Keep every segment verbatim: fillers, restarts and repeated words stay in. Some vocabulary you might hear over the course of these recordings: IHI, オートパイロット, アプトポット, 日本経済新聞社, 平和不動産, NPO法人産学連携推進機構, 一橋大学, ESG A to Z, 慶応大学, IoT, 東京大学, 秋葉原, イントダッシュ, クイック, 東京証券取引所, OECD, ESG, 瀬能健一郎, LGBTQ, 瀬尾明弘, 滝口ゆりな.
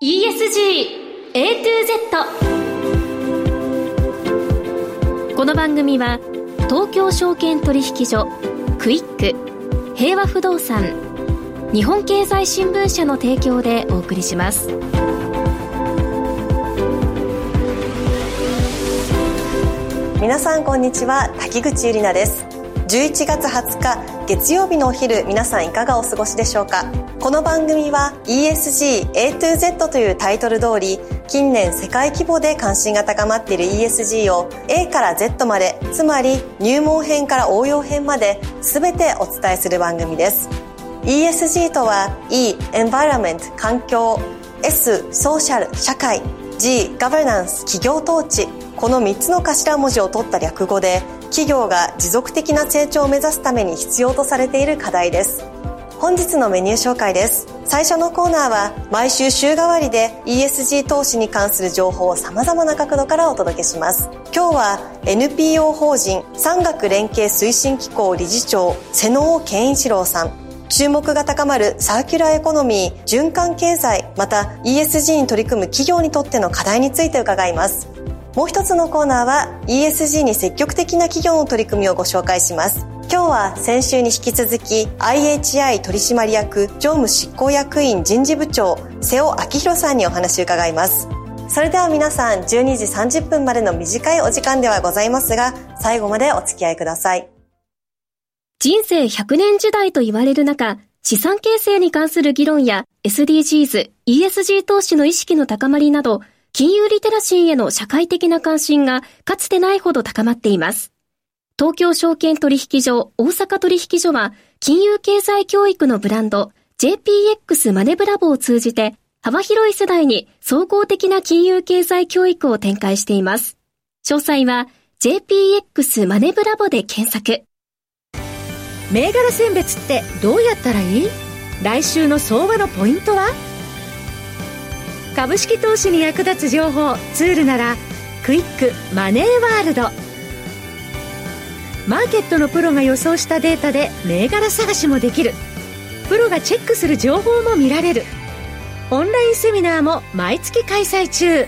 イーエスジー A to Z。 この番組は東京証券取引所クイック平和不動産日本経済新聞社の提供でお送りします。皆さんこんにちは、滝口ゆりなです。じゅういちがつはつか月曜日のお昼、皆さんいかがお過ごしでしょうか。この番組は イーエスジー A to Z というタイトル通り、近年世界規模で関心が高まっている イーエスジー を A から Z まで、つまり入門編から応用編まで全てお伝えする番組です。 イーエスジー とは E Environment 環境、 S Social 社会、 G Governance 企業統治、このみっつの頭文字を取った略語で、企業が持続的な成長を目指すために必要とされている課題です。本日のメニュー紹介です。最初のコーナーは毎週週替わりで イーエスジー 投資に関する情報を様々な角度からお届けします。今日は エヌピーオー 法人産学連携推進機構理事長瀬能健一郎さん、注目が高まるサーキュラーエコノミー、循環経済、また イーエスジー に取り組む企業にとっての課題について伺います。もう一つのコーナーは イーエスジー に積極的な企業の取り組みをご紹介します。今日は先週に引き続き アイエイチアイ 取締役常務執行役員人事部長瀬尾明弘さんにお話を伺います。それでは皆さん、じゅうにじさんじゅっぷんまでの短いお時間ではございますが、最後までお付き合いください。人生ひゃくねん時代と言われる中、資産形成に関する議論や エスディージーズ、イーエスジー 投資の意識の高まりなど、金融リテラシーへの社会的な関心がかつてないほど高まっています。東京証券取引所、大阪取引所は、金融経済教育のブランド ジェーピーエックス マネブラボを通じて、幅広い世代に総合的な金融経済教育を展開しています。詳細は ジェーピーエックス マネブラボで検索。銘柄選別ってどうやったらいい？来週の相場のポイントは？株式投資に役立つ情報ツールならクイックマネーワールド。マーケットのプロが予想したデータで銘柄探しもできる。プロがチェックする情報も見られる。オンラインセミナーも毎月開催中。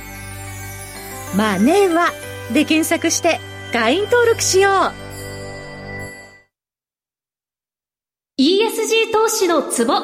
マネワで検索して会員登録しよう。 イーエスジー 投資のツボ。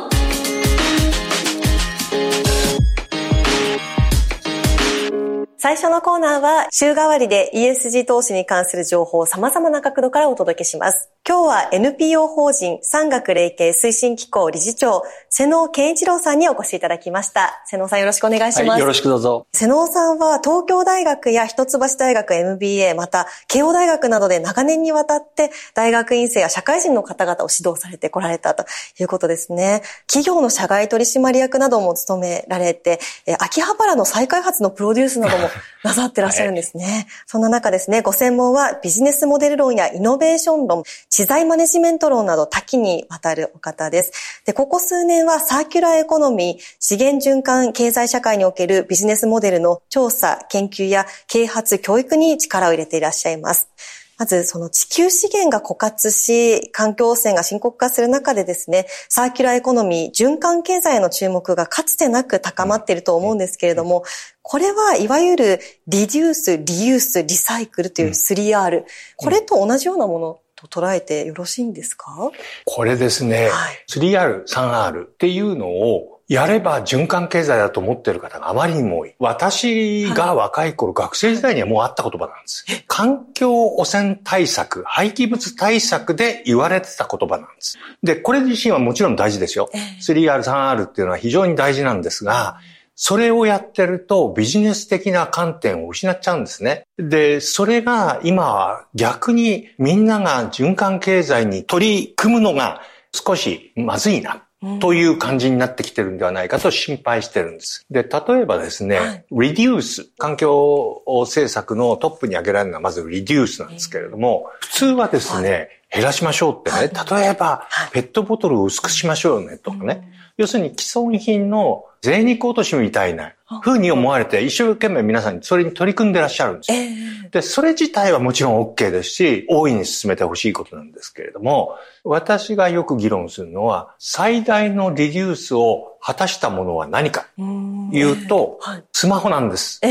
最初のコーナーは週替わりで イーエスジー 投資に関する情報を様々な角度からお届けします。今日は エヌピーオー 法人産学連携推進機構理事長瀬能健一郎さんにお越しいただきました。瀬能さん、よろしくお願いします。はい、よろしくどうぞ。瀬能さんは東京大学や一橋大学 エムビーエー、 また慶応大学などで長年にわたって大学院生や社会人の方々を指導されてこられたということですね。企業の社外取締役なども務められて、秋葉原の再開発のプロデュースなどもなさってらっしゃるんですね。はい、そんな中ですね、ご専門はビジネスモデル論やイノベーション論、知財マネジメント論など多岐にわたるお方です。で、ここ数年はサーキュラーエコノミー、資源循環経済社会におけるビジネスモデルの調査、研究や啓発、教育に力を入れていらっしゃいます。まず、その地球資源が枯渇し、環境汚染が深刻化する中でですね、サーキュラーエコノミー、循環経済への注目がかつてなく高まっていると思うんですけれども、これはいわゆるリデュース、リユース、リサイクルという スリーアール、これと同じようなものと捉えてよろしいんですか？これですね、はい、スリーアール、スリーアール っていうのをやれば循環経済だと思っている方があまりにも多い。私が若い頃、はい、学生時代にはもうあった言葉なんです。環境汚染対策、廃棄物対策で言われてた言葉なんです。で、これ自身はもちろん大事ですよ。えー、スリーアール、スリーアール っていうのは非常に大事なんですが、それをやってるとビジネス的な観点を失っちゃうんですね。で、それが今逆にみんなが循環経済に取り組むのが少しまずいな。という感じになってきてるんではないかと心配してるんです。で、例えばですね、リデュース、環境政策のトップに挙げられるのはまずリデュースなんですけれども、普通はですね、減らしましょうってね、例えばペットボトルを薄くしましょうねとかね、要するに既存品の税肉落としみたいな風に思われて、一生懸命皆さんにそれに取り組んでらっしゃるんですよ。えー、で、それ自体はもちろん OK ですし、大いに進めてほしいことなんですけれども、私がよく議論するのは、最大のリデュースを果たしたものは何か、いうと、えーはい、スマホなんです、え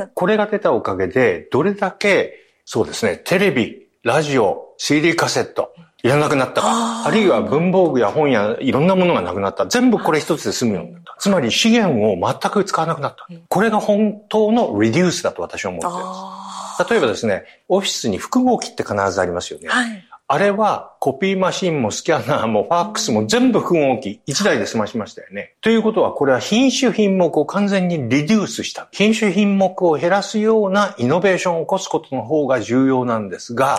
ー。これが出たおかげで、どれだけ、そうですね、テレビ、ラジオ、シーディー カセット、いらなくなったか、あるいは文房具や本やいろんなものがなくなった。全部これ一つで済むようになった。つまり資源を全く使わなくなった。これが本当のリデュースだと私は思っています。例えばですね、オフィスに複合機って必ずありますよね。はい、あれはコピーマシンもスキャナーもファックスも全部複合機いちだいで済ましましたよね。ということはこれは品種品目を完全にリデュースした。品種品目を減らすようなイノベーションを起こすことの方が重要なんですが、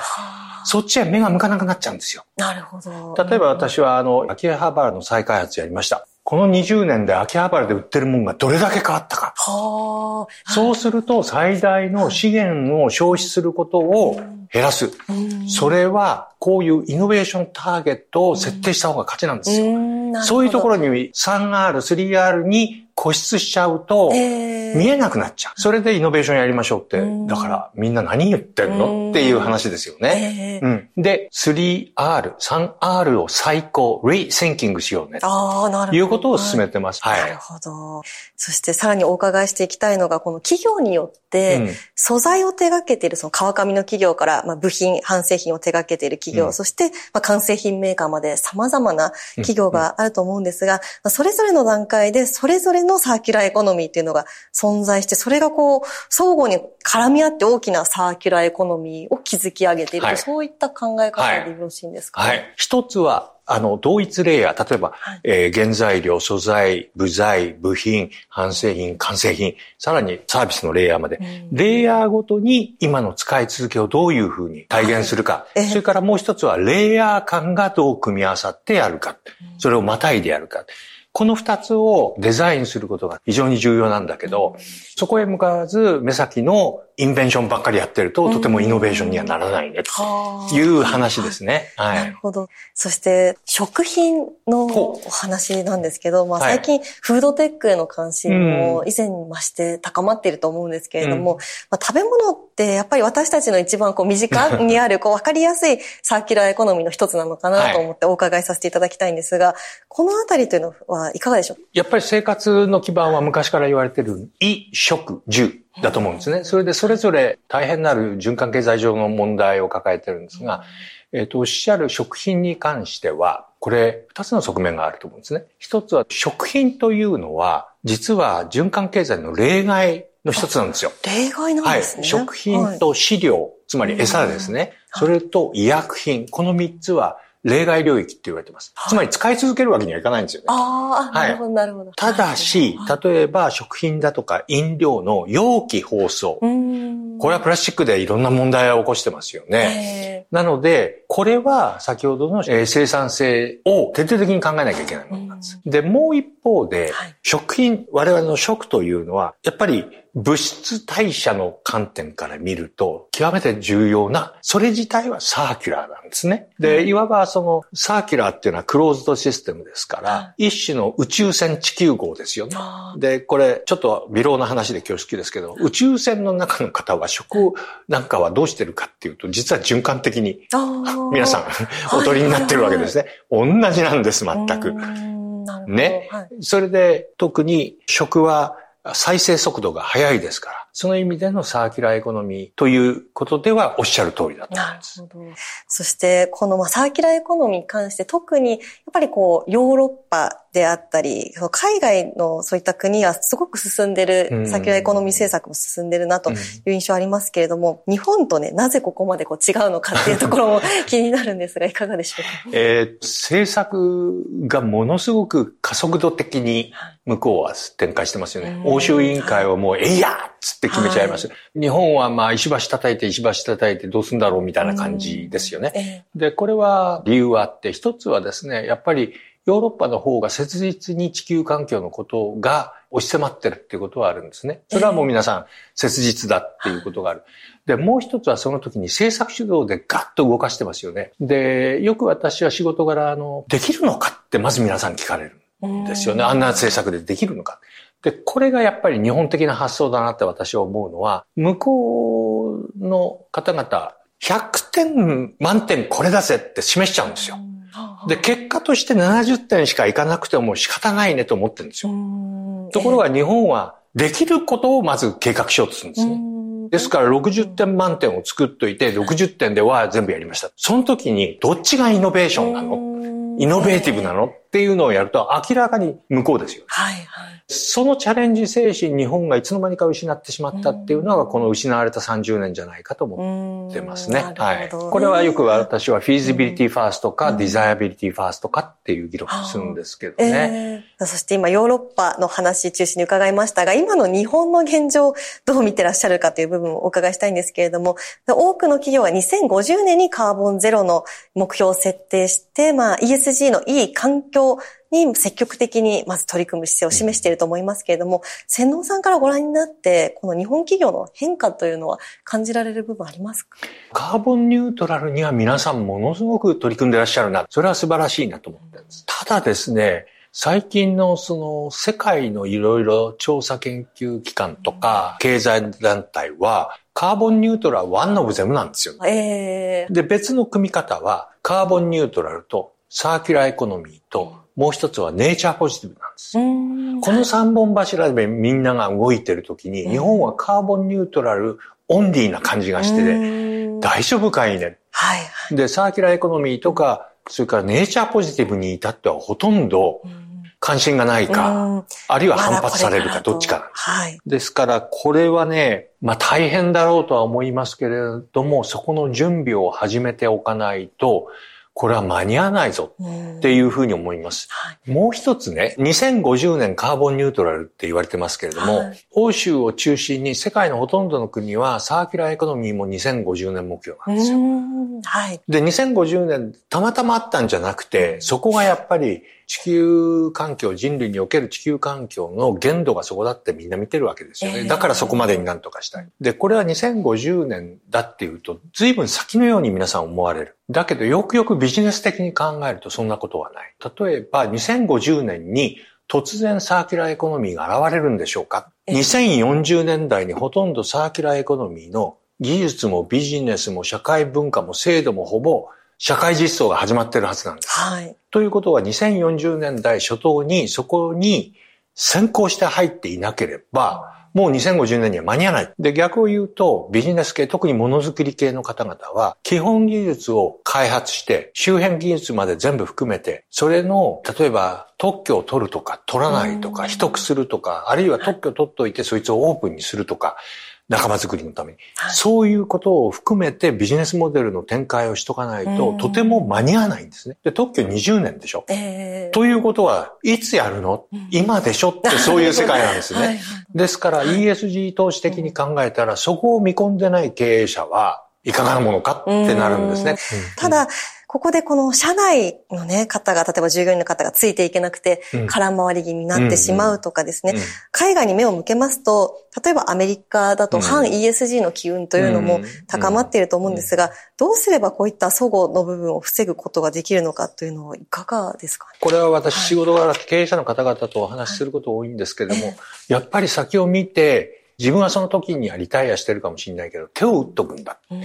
そっちへ目が向かなくなっちゃうんですよ。なるほど。例えば私はあの、秋葉原の再開発やりました。このにじゅうねんで秋葉原で売ってるもんがどれだけ変わったか。はあ。そうすると最大の資源を消費することを減らす。それはこういうイノベーションターゲットを設定した方が勝ちなんですよ。そういうところに スリーアール に固執しちゃうと、えー、見えなくなっちゃう。それでイノベーションやりましょうって、うん、だからみんな何言ってんの、うん、っていう話ですよね、えーうん、で スリーアール を最高リシンキングしようねということを進めてます、はい、なるほど。そしてさらにお伺いしていきたいのが、この企業によって、うん、素材を手掛けているその川上の企業から、まあ、部品半製品を手掛けている企業、うん、そして、まあ、完成品メーカーまで様々な企業があると思うんですが、うんうん、それぞれの段階でそれぞれのサーキュラーエコノミーっていうのが存在して、それがこう相互に絡み合って大きなサーキュラーエコノミーを築き上げている、はい、そういった考え方でよろしいんですか、ね。はいはい、一つはあの同一レイヤー、例えば、はい、えー、原材料、素材、部材、部品、半製品、完成品、さらにサービスのレイヤーまで、うん、レイヤーごとに今の使い続けをどういうふうに体現するか、はい、それからもう一つはレイヤー間がどう組み合わさってやるか、うん、それをまたいでやるか。この二つをデザインすることが非常に重要なんだけど、そこへ向かわず目先のインベンションばっかりやってると、とてもイノベーションにはならないねという話ですね。はい。なるほど。そして食品のお話なんですけど、まあ最近フードテックへの関心も以前に増して高まっていると思うんですけれども、うん、まあ、食べ物ってやっぱり私たちの一番こう身近にあるこう分かりやすいサーキュラーエコノミーの一つなのかなと思ってお伺いさせていただきたいんですが、このあたりというのは。いかがでしょう。やっぱり生活の基盤は昔から言われている衣食住だと思うんですね。それでそれぞれ大変なる循環経済上の問題を抱えているんですが、えっと、おっしゃる食品に関しては、これ二つの側面があると思うんですね。一つは食品というのは、実は循環経済の例外の一つなんですよ。例外なんですね。はい、食品と飼料、はい、つまり餌ですね。それと医薬品、この三つは例外領域って言われてます。つまり使い続けるわけにはいかないんですよね。ああ、はい、なるほど、なるほど。ただし、例えば食品だとか飲料の容器包装。これはプラスチックでいろんな問題を起こしてますよね。なので、これは先ほどの生産性を徹底的に考えなきゃいけないものなんです。で、もう一方で、はい、食品、我々の食というのは、やっぱり物質代謝の観点から見ると極めて重要な、それ自体はサーキュラーなんですね。で、いわばそのサーキュラーっていうのはクローズドシステムですから、うん、一種の宇宙船地球号ですよね。で、これちょっと微量な話で恐縮ですけど、宇宙船の中の方は食なんかはどうしてるかっていうと、実は循環的に皆さんお取りになってるわけですね。同じなんです、全く。ね、はい。それで特に食は再生速度が速いですから、その意味でのサーキュラーエコノミーということではおっしゃる通りだと思います。なるほど。そして、このサーキュラーエコノミーに関して特に、やっぱりこう、ヨーロッパであったり、海外のそういった国がすごく進んでる、サーキュラーエコノミー政策も進んでるなという印象ありますけれども、うん、日本とね、なぜここまでこう違うのかっていうところも気になるんですが、いかがでしょうか。えー、政策がものすごく加速度的に、向こうは展開してますよね。欧州委員会はもう、えいやーっつって決めちゃいます、はい。日本はまあ、石橋叩いて石橋叩いてどうすんだろうみたいな感じですよね。で、これは理由はあって、一つはですね、やっぱりヨーロッパの方が切実に地球環境のことが押し迫ってるっていうことはあるんですね。それはもう皆さん切実だっていうことがある。で、もう一つはその時に政策主導でガッと動かしてますよね。で、よく私は仕事柄、あの、できるのかってまず皆さん聞かれる。ですよね。あんな政策でできるのか。で、これがやっぱり日本的な発想だなって私は思うのは、向こうの方々、ひゃくてん満点これだぜって示しちゃうんですよ。で、結果としてななじゅってんしかいかなくても仕方ないねと思ってるんですよ。ところが日本はできることをまず計画しようとするんですね。ですからろくじゅってん満点を作っといて、ろくじゅってんでは全部やりました。その時にどっちがイノベーションなの？イノベーティブなの？っていうのをやると明らかに向こうですよ、ね。はいはい。そのチャレンジ精神、日本がいつの間にか失ってしまったっていうのがこの失われたさんじゅうねんじゃないかと思ってますね。はい。これはよく私はフィーズビリティファーストかデザイアビリティファーストかっていう議論をするんですけどね。えー、そして今ヨーロッパの話中心に伺いましたが、今の日本の現状どう見てらっしゃるかという部分をお伺いしたいんですけれども、多くの企業はにせんごじゅうねんにカーボンゼロの目標を設定して、まあ イーエスジー のいい環境に積極的にまず取り組む姿勢を示していると思いますけれども、千能さんからご覧になってこの日本企業の変化というのは感じられる部分ありますか？カーボンニュートラルには皆さんものすごく取り組んでいらっしゃるな、それは素晴らしいなと思っています。ただですね、最近のその世界のいろいろ調査研究機関とか経済団体はカーボンニュートラルはワンオブゼムなんですよ、えー、で、別の組み方はカーボンニュートラルとサーキュラーエコノミーと、もう一つはネイチャーポジティブなんです。この三本柱でみんなが動いてるときに、日本はカーボンニュートラルオンリーな感じがしてて、大丈夫かいね。はいはい、で、サーキュラーエコノミーとか、それからネイチャーポジティブに至ってはほとんど関心がないか、あるいは反発されるか、どっちかなんです。はい、ですから、これはね、まあ大変だろうとは思いますけれども、そこの準備を始めておかないと、これは間に合わないぞっていうふうに思います。うん、はい、もう一つね、にせんごじゅうねんカーボンニュートラルって言われてますけれども、はい、欧州を中心に世界のほとんどの国はサーキュラーエコノミーもにせんごじゅうねん目標なんですよ。うん、はい、で、にせんごじゅうねんたまたまあったんじゃなくて、そこがやっぱり地球環境、人類における地球環境の限度がそこだってみんな見てるわけですよね。えー、だからそこまでになんとかしたい。で、これはにせんごじゅうねんだっていうと、随分先のように皆さん思われる。だけどよくよくビジネス的に考えるとそんなことはない。例えばにせんごじゅうねんに突然サーキュラーエコノミーが現れるんでしょうか？にせんよんじゅうねんだいにほとんどサーキュラーエコノミーの技術もビジネスも社会文化も制度もほぼ社会実装が始まってるはずなんです。はい、ということはにせんよんじゅうねんだい初頭にそこに先行して入っていなければ、もうにせんごじゅうねんには間に合わない。で、逆を言うと、ビジネス系、特にものづくり系の方々は、基本技術を開発して、周辺技術まで全部含めて、それの、例えば、特許を取るとか、取らないとか、秘匿するとか、あるいは特許を取っておいて、そいつをオープンにするとか、仲間づくりのために。はい、そういうことを含めてビジネスモデルの展開をしとかないと、とても間に合わないんですね。で、特許にじゅうねんでしょ、えー、ということはいつやるの、うん、今でしょってそういう世界なんですね。はいはい、ですから イーエスジー 投資的に考えたら、そこを見込んでない経営者はいかがなものかってなるんですね。ただ、ここでこの社内のね、方が、例えば従業員の方がついていけなくて、空回り気味になってしまうとかですね、うんうんうん、海外に目を向けますと、例えばアメリカだと反 イーエスジー の機運というのも高まっていると思うんですが、どうすればこういった齟齬の部分を防ぐことができるのかというのはいかがですかね。これは私、仕事柄経営者の方々とお話しすること多いんですけれども、はい、やっぱり先を見て、自分はその時にはリタイアしてるかもしれないけど、手を打っとくんだと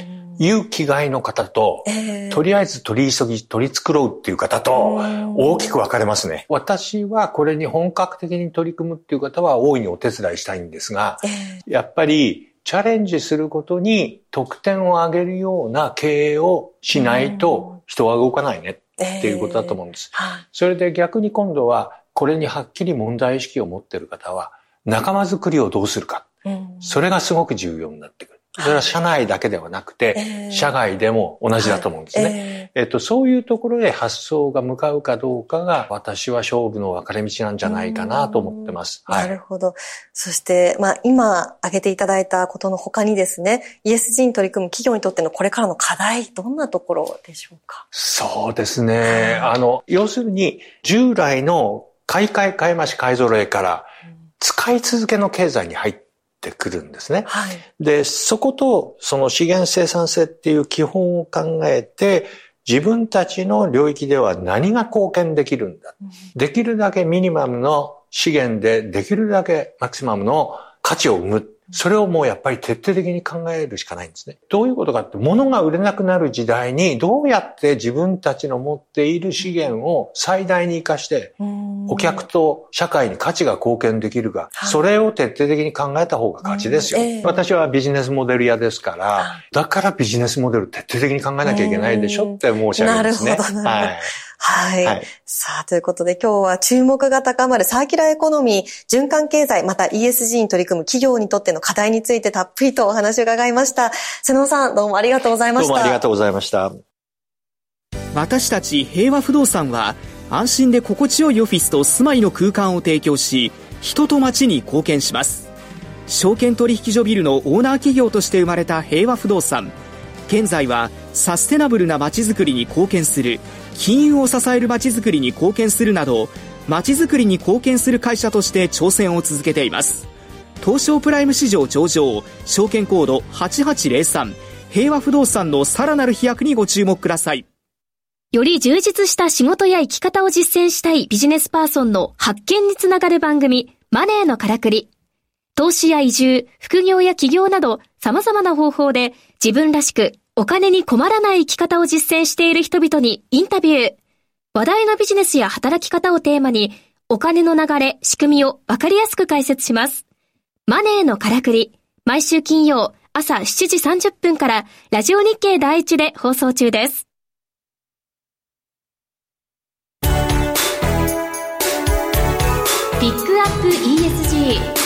いう気概の方と、えー、とりあえず取り急ぎ取り繕うっていう方と大きく分かれますね。私はこれに本格的に取り組むっていう方は大いにお手伝いしたいんですが、えー、やっぱりチャレンジすることに得点を上げるような経営をしないと人は動かないねっていうことだと思うんです。えー、それで逆に今度はこれにはっきり問題意識を持っている方は、仲間づくりをどうするか。うん、それがすごく重要になってくる。それは社内だけではなくて、えー、社外でも同じだと思うんですね。はい、えー、えっと、そういうところへ発想が向かうかどうかが、私は勝負の分かれ道なんじゃないかなと思ってます。はい、なるほど。そして、まあ、今挙げていただいたことの他にですね、イーエスジー に取り組む企業にとってのこれからの課題、どんなところでしょうか？そうですね。あの、要するに、従来の買い替え、買い増し、買い揃えから、使い続けの経済に入って、ってくるんですね。はい、で、そことその資源生産性っていう基本を考えて、自分たちの領域では何が貢献できるんだ、できるだけミニマムの資源でできるだけマキシマムの価値を生む、それをもうやっぱり徹底的に考えるしかないんですね。どういうことかって、物が売れなくなる時代にどうやって自分たちの持っている資源を最大に活かしてお客と社会に価値が貢献できるか、それを徹底的に考えた方が勝ちですよ。私はビジネスモデル屋ですから、だからビジネスモデル徹底的に考えなきゃいけないでしょって申し上げますね。なるほどなるほど。はいはい、はい。さあ、ということで今日は注目が高まるサーキュラーエコノミー、循環経済、また イーエスジー に取り組む企業にとっての課題についてたっぷりとお話を伺いました。瀬能さん、どうもありがとうございました。どうもありがとうございました。私たち平和不動産は、安心で心地よいオフィスと住まいの空間を提供し、人と街に貢献します。証券取引所ビルのオーナー企業として生まれた平和不動産。現在はサステナブルな街づくりに貢献する、金融を支える街づくりに貢献するなど、街づくりに貢献する会社として挑戦を続けています。東証プライム市場上場、証券コードはちはちゼロさん、平和不動産のさらなる飛躍にご注目ください。より充実した仕事や生き方を実践したいビジネスパーソンの発見につながる番組、マネーのからくり。投資や移住、副業や起業など様々な方法で自分らしくお金に困らない生き方を実践している人々にインタビュー。話題のビジネスや働き方をテーマに、お金の流れ、仕組みをわかりやすく解説します。マネーのからくり、毎週金曜朝しちじさんじゅっぷんからラジオ日経第一で放送中です。ピックアップ イーエスジー。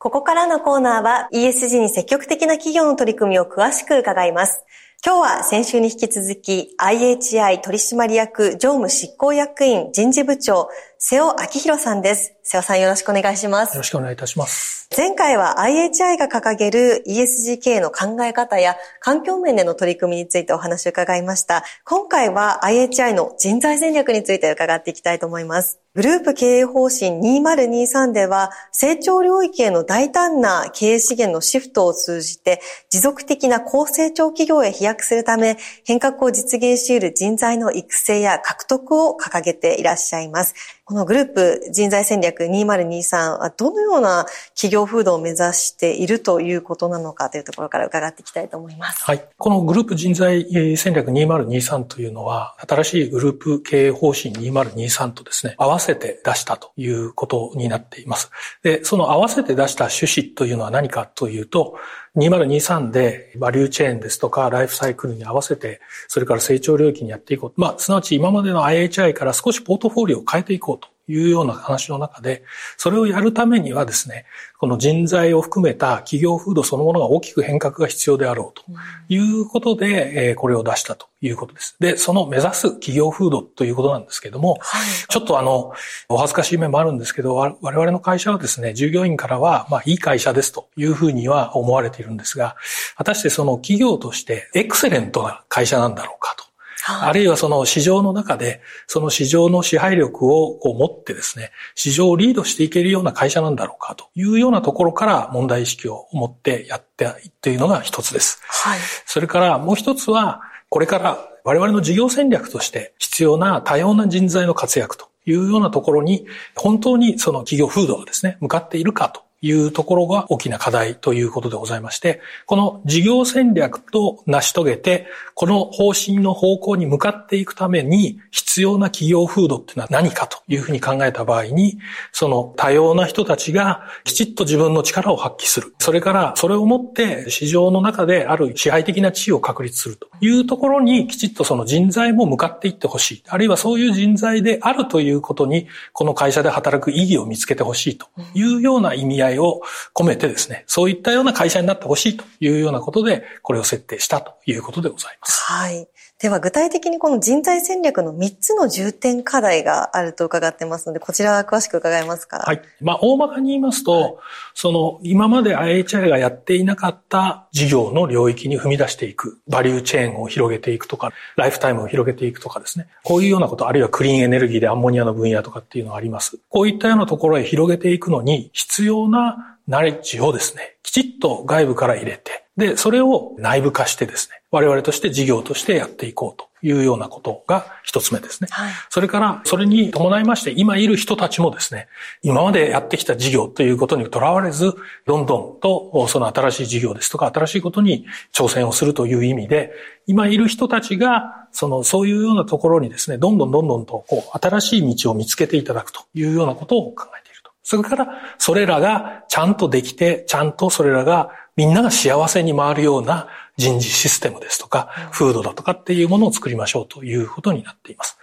ここからのコーナーは イーエスジー に積極的な企業の取り組みを詳しく伺います。今日は先週に引き続き アイエイチアイ 取締役常務執行役員人事部長、瀬尾明弘さんです。瀬尾さん、よろしくお願いします。よろしくお願いいたします。前回は アイエイチアイ が掲げる イーエスジー 経営の考え方や環境面での取り組みについてお話を伺いました。今回は アイエイチアイ の人材戦略について伺っていきたいと思います。グループ経営方針にせんにじゅうさんでは、成長領域への大胆な経営資源のシフトを通じて持続的な高成長企業へ飛躍するため、変革を実現し得る人材の育成や獲得を掲げていらっしゃいます。このグループ人材戦略にせんにじゅうさんはどのような企業風土を目指しているということなのかというところから伺っていきたいと思います。はい。このグループ人材戦略にせんにじゅうさんというのは、新しいグループ経営方針にせんにじゅうさんとですね、合わせて出したということになっています。で、その合わせて出した趣旨というのは何かというと、にせんにじゅうさんでバリューチェーンですとかライフサイクルに合わせて、それから成長領域にやっていこう。まあ、すなわち今までの アイエイチアイ から少しポートフォリオを変えていこうというような話の中で、それをやるためにはですね、この人材を含めた企業風土そのものが大きく変革が必要であろうということで、えー、これを出したということです。で、その目指す企業風土ということなんですけども、はい、ちょっとあの、お恥ずかしい面もあるんですけど、我々の会社はですね、従業員からは、まあ、いい会社ですというふうには思われているんですが、果たしてその企業としてエクセレントな会社なんだろうかと。あるいはその市場の中で、その市場の支配力をこう持ってですね、市場をリードしていけるような会社なんだろうかというようなところから問題意識を持ってやっていっているのが一つです。はい。それからもう一つは、これから我々の事業戦略として必要な多様な人材の活躍というようなところに、本当にその企業風土がですね、向かっているかと。いうところが大きな課題ということでございまして、この事業戦略と成し遂げて、この方針の方向に向かっていくために必要な企業風土っていうのは何かというふうに考えた場合に、その多様な人たちがきちっと自分の力を発揮する。それからそれをもって市場の中である支配的な地位を確立するというところにきちっとその人材も向かっていってほしい。あるいはそういう人材であるということに、この会社で働く意義を見つけてほしいというような意味合いを込めてですね、そういったような会社になってほしいというようなことで、これを設定したということでございます。はい。では具体的にこの人材戦略のみっつの重点課題があると伺ってますので、こちらは詳しく伺えますか？はい。まあ、大まかに言いますと、はい、その今まで アイエイチアイ がやっていなかった事業の領域に踏み出していく、バリューチェーンを広げていくとか、ライフタイムを広げていくとかですね、こういうようなこと、あるいはクリーンエネルギーでアンモニアの分野とかっていうのがあります。こういったようなところへ広げていくのに必要なナレッジをですね、きちっと外部から入れて、で、それを内部化してですね、我々として事業としてやっていこうというようなことが一つ目ですね。はい、それから、それに伴いまして、今いる人たちもですね、今までやってきた事業ということにとらわれず、どんどんとその新しい事業ですとか、新しいことに挑戦をするという意味で、今いる人たちが、その、そういうようなところにですね、どんどんどんどんと、こう、新しい道を見つけていただくというようなことを考えていると。それから、それらがちゃんとできて、ちゃんとそれらがみんなが幸せに回るような人事システムですとか、風土だとかっていうものを作りましょうということになっています。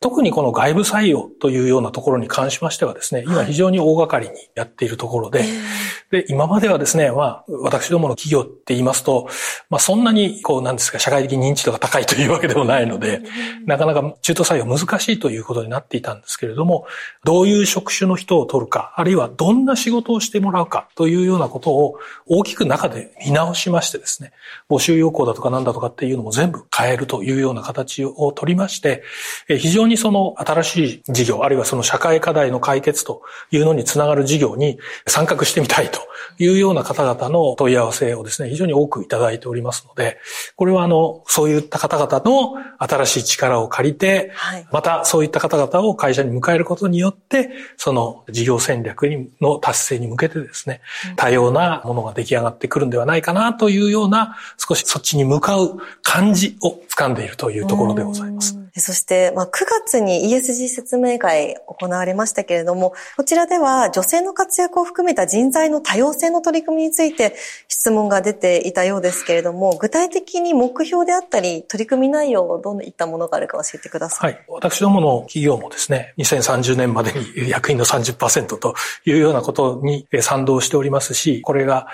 特にこの外部採用というようなところに関しましてはですね、今非常に大掛かりにやっているところで、はい、で、今まではですね、まあ、私どもの企業って言いますと、まあ、そんなに、こう、なんですか、社会的認知度が高いというわけでもないので、なかなか中途採用難しいということになっていたんですけれども、どういう職種の人を取るか、あるいはどんな仕事をしてもらうかというようなことを大きく中で見直しましてですね、募集要項だとかなんだとかっていうのも全部変えるというような形を取りまして、え非常にその新しい事業、あるいはその社会課題の解決というのにつながる事業に参画してみたいというような方々の問い合わせをですね、非常に多くいただいておりますので、これはあの、そういった方々の新しい力を借りて、またそういった方々を会社に迎えることによって、その事業戦略の達成に向けてですね、多様なものが出来上がってくるんではないかなというような、少しそっちに向かう感じを掴んでいるというところでございます。そして、まあ、くがつに イーエスジー 説明会行われましたけれども、こちらでは女性の活躍を含めた人材の多様性の取り組みについて質問が出ていたようですけれども、具体的に目標であったり、取り組み内容をどういったものがあるか教えてください。はい。私どもの企業もですね、にせんさんじゅうねんまでに役員の さんじゅっパーセント というようなことに賛同しておりますし、これが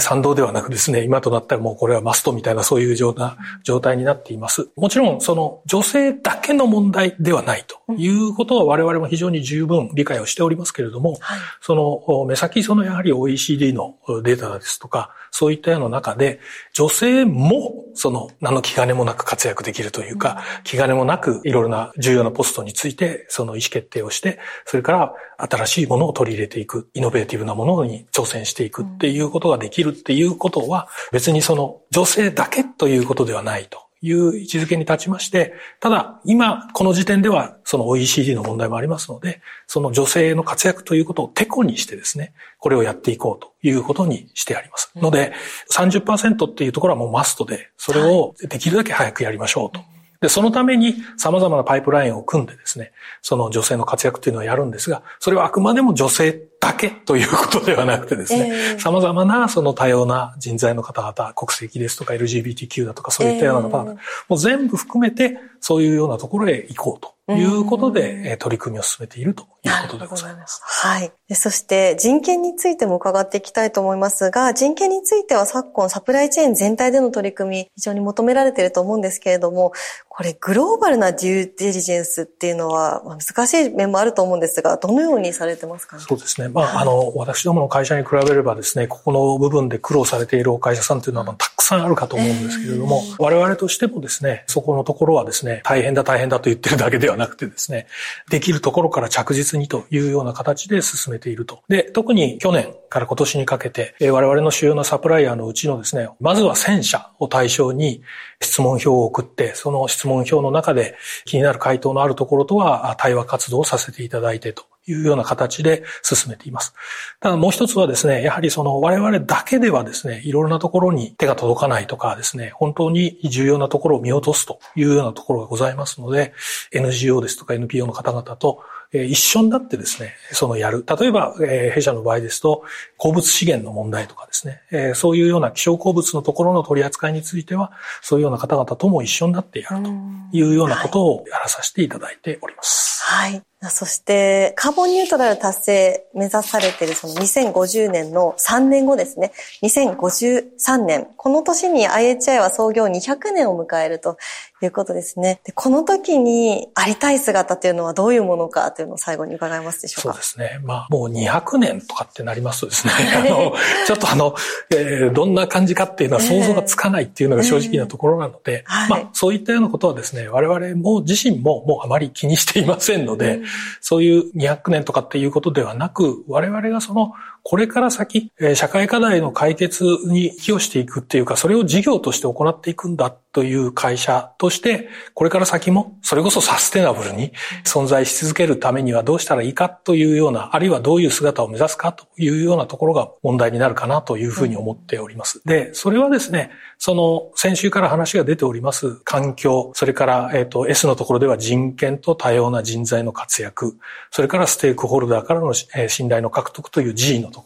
賛同ではなくですね、今となったらもうこれはマストみたいなそういうような状態になっています。もちろん、その女性だけの問題ではないということは我々も非常に十分理解をしておりますけれども、はい、その目先そのやはり オーイーシーディー のデータですとかそういったような中で女性もその何の気兼ねもなく活躍できるというか、うん、気兼ねもなくいろいろな重要なポストについてその意思決定をして、それから新しいものを取り入れていく、イノベーティブなものに挑戦していくっていうことができるっていうことは、別にその女性だけということではないという位置づけに立ちまして、ただ今この時点ではその オーイーシーディー の問題もありますので、その女性の活躍ということをてこにしてですね、これをやっていこうということにしてあります。ので さんじゅっパーセント っていうところはもうマストで、それをできるだけ早くやりましょうと。で、そのために様々なパイプラインを組んでですね、その女性の活躍というのをやるんですが、それはあくまでも女性だけということではなくてですね、えー、様々なその多様な人材の方々、国籍ですとか エルジービーティーキュー だとかそういったような方々、えー、もう全部含めてそういうようなところへ行こうと。ということで、取り組みを進めているということでございます。はい。そして、人権についても伺っていきたいと思いますが、人権については昨今、サプライチェーン全体での取り組み、非常に求められていると思うんですけれども、これ、グローバルなデューデリジェンスっていうのは、難しい面もあると思うんですが、どのようにされてますかね。そうですね。まあ、あの、私どもの会社に比べればですね、ここの部分で苦労されているお会社さんというのは、たくさんあるかと思うんですけれども、えー、我々としてもですね、そこのところはですね、大変だ大変だと言ってるだけではなくてですね、できるところから着実にというような形で進めていると。で、特に去年から今年にかけて、我々の主要なサプライヤーのうちのですね、まずはせんしゃを対象に質問票を送って、その質問票の中で気になる回答のあるところとは対話活動をさせていただいてというような形で進めています。ただもう一つはですね、やはりその我々だけではですね、いろいろなところに手が届かないとかですね、本当に重要なところを見落とすというようなところがございますので、エヌジーオー ですとか エヌピーオー の方々と一緒になってですね、そのやる。例えば、弊社の場合ですと、鉱物資源の問題とかですね、そういうような希少鉱物のところの取り扱いについては、そういうような方々とも一緒になってやるというようなことをやらさせていただいております。はい。そして、カーボンニュートラル達成目指されているそのにせんごじゅうねんのさんねんごですね。にせんごじゅうさんねん。この年に アイエイチアイ は創業にひゃくねんを迎えるということですね。で、この時にありたい姿というのはどういうものかというのを最後に伺えますでしょうか。そうですね。まあ、もうにひゃくねんとかってなりますとですね。あの、ちょっとあの、えー、どんな感じかっていうのは想像がつかないっていうのが正直なところなので、えーえー、まあ、そういったようなことはですね、我々も自身ももうあまり気にしていませんので、そういうにひゃくねんとかっていうことではなく、我々がそのこれから先、社会課題の解決に寄与していくっていうか、それを事業として行っていくんだという会社として、これから先もそれこそサステナブルに存在し続けるためにはどうしたらいいかというような、あるいはどういう姿を目指すかというようなところが問題になるかなというふうに思っております。で、それはですね、その先週から話が出ております環境、それから、えっと、S のところでは人権と多様な人材の活躍、それからステークホルダーからの信頼の獲得という G のところ、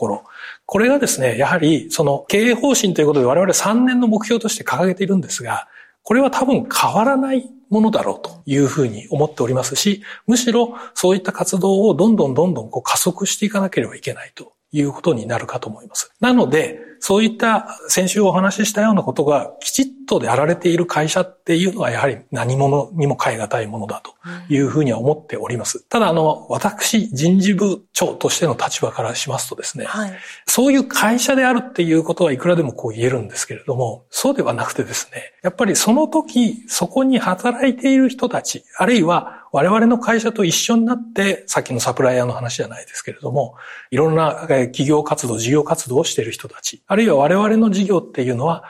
これがですね、やはりその経営方針ということで我々さんねんの目標として掲げているんですが、これは多分変わらないものだろうというふうに思っておりますし、むしろそういった活動をどんどんどんどんこう加速していかなければいけないということになるかと思います。なので、そういった先週お話ししたようなことがきちっとやられている会社っていうのはやはり何者にも代え難いものだというふうには思っております。ただ、あの、私、人事部長としての立場からしますとですね、はい、そういう会社であるっていうことはいくらでもこう言えるんですけれども、そうではなくてですね、やっぱりその時、そこに働いている人たち、あるいは我々の会社と一緒になって、さっきのサプライヤーの話じゃないですけれども、いろんな企業活動、事業活動をしている人たち、あるいは我々の事業っていうのは、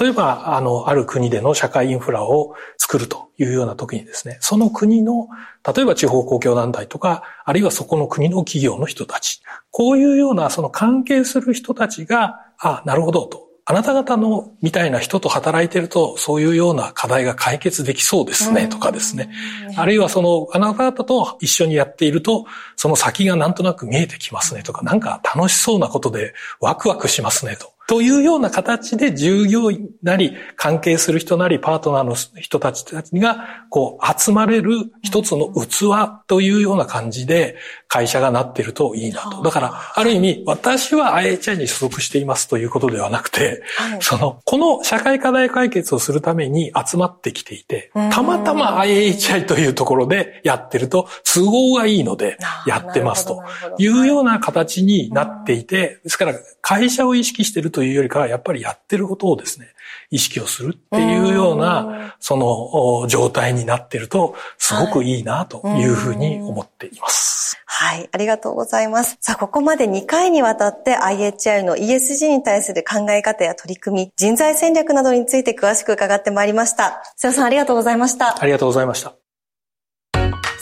例えば、あの、ある国での社会インフラを作るというような時にですね、その国の、例えば地方公共団体とか、あるいはそこの国の企業の人たち、こういうようなその関係する人たちが、あ、なるほどと。あなた方のみたいな人と働いてるとそういうような課題が解決できそうですねとかですね。あるいはそのあなた方と一緒にやっているとその先がなんとなく見えてきますねとか、なんか楽しそうなことでワクワクしますねと。というような形で従業員なり関係する人なりパートナーの人たちがこう集まれる一つの器というような感じで会社がなっているといいなと。だからある意味私は アイエイチアイ に所属していますということではなくて、そのこの社会課題解決をするために集まってきていて、たまたま アイエイチアイ というところでやってると都合がいいのでやってますというような形になっていて、ですから会社を意識しているとというよりかはやっぱりやってることをですね意識をするっていうようなその状態になっているとすごくいいなというふうに思っています。はい、ありがとうございます。さあ、ここまでにかいにわたって アイエイチアイ の イーエスジー に対する考え方や取り組み、人材戦略などについて詳しく伺ってまいりました。瀬尾さん、ありがとうございました。ありがとうございました。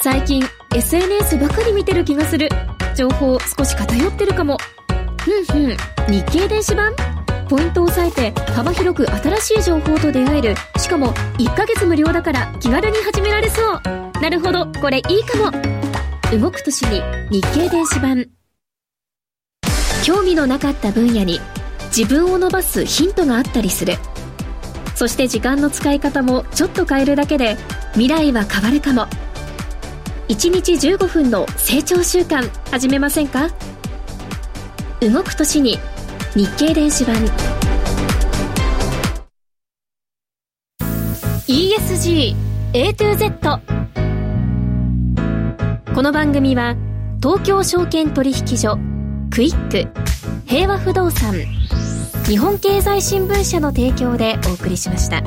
最近 エスエヌエス ばかり見てる気がする。情報少し偏ってるかも。ふんふん、日経電子版ポイントを抑えて幅広く新しい情報と出会える。しかもいっかげつ無料だから気軽に始められそう。なるほど、これいいかも。動く年に日経電子版。興味のなかった分野に自分を伸ばすヒントがあったりする。そして時間の使い方もちょっと変えるだけで未来は変わるかも。いちにちじゅうごふんの成長習慣始めませんか。動く年に日経電子版。 イーエスジー A to Z。 この番組は東京証券取引所、クイック、平和不動産、日本経済新聞社の提供でお送りしました。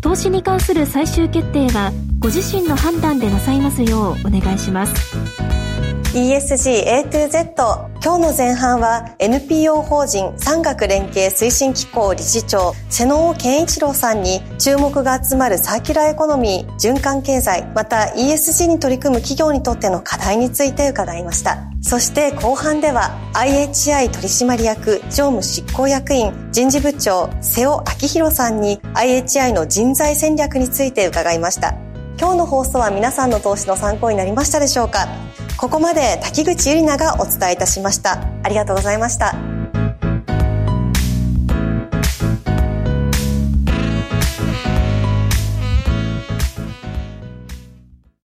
投資に関する最終決定はご自身の判断でなさいますようお願いします。イーエスジー A to Z。 今日の前半は エヌピーオー 法人産学連携推進機構理事長瀬能健一郎さんに注目が集まるサーキュラーエコノミー、循環経済、また イーエスジー に取り組む企業にとっての課題について伺いました。そして後半では アイエイチアイ 取締役常務執行役員人事部長瀬尾明弘さんに アイエイチアイ の人材戦略について伺いました。今日の放送は皆さんの投資の参考になりましたでしょうか。ここまで滝口ゆりながお伝えいたしました。ありがとうございました。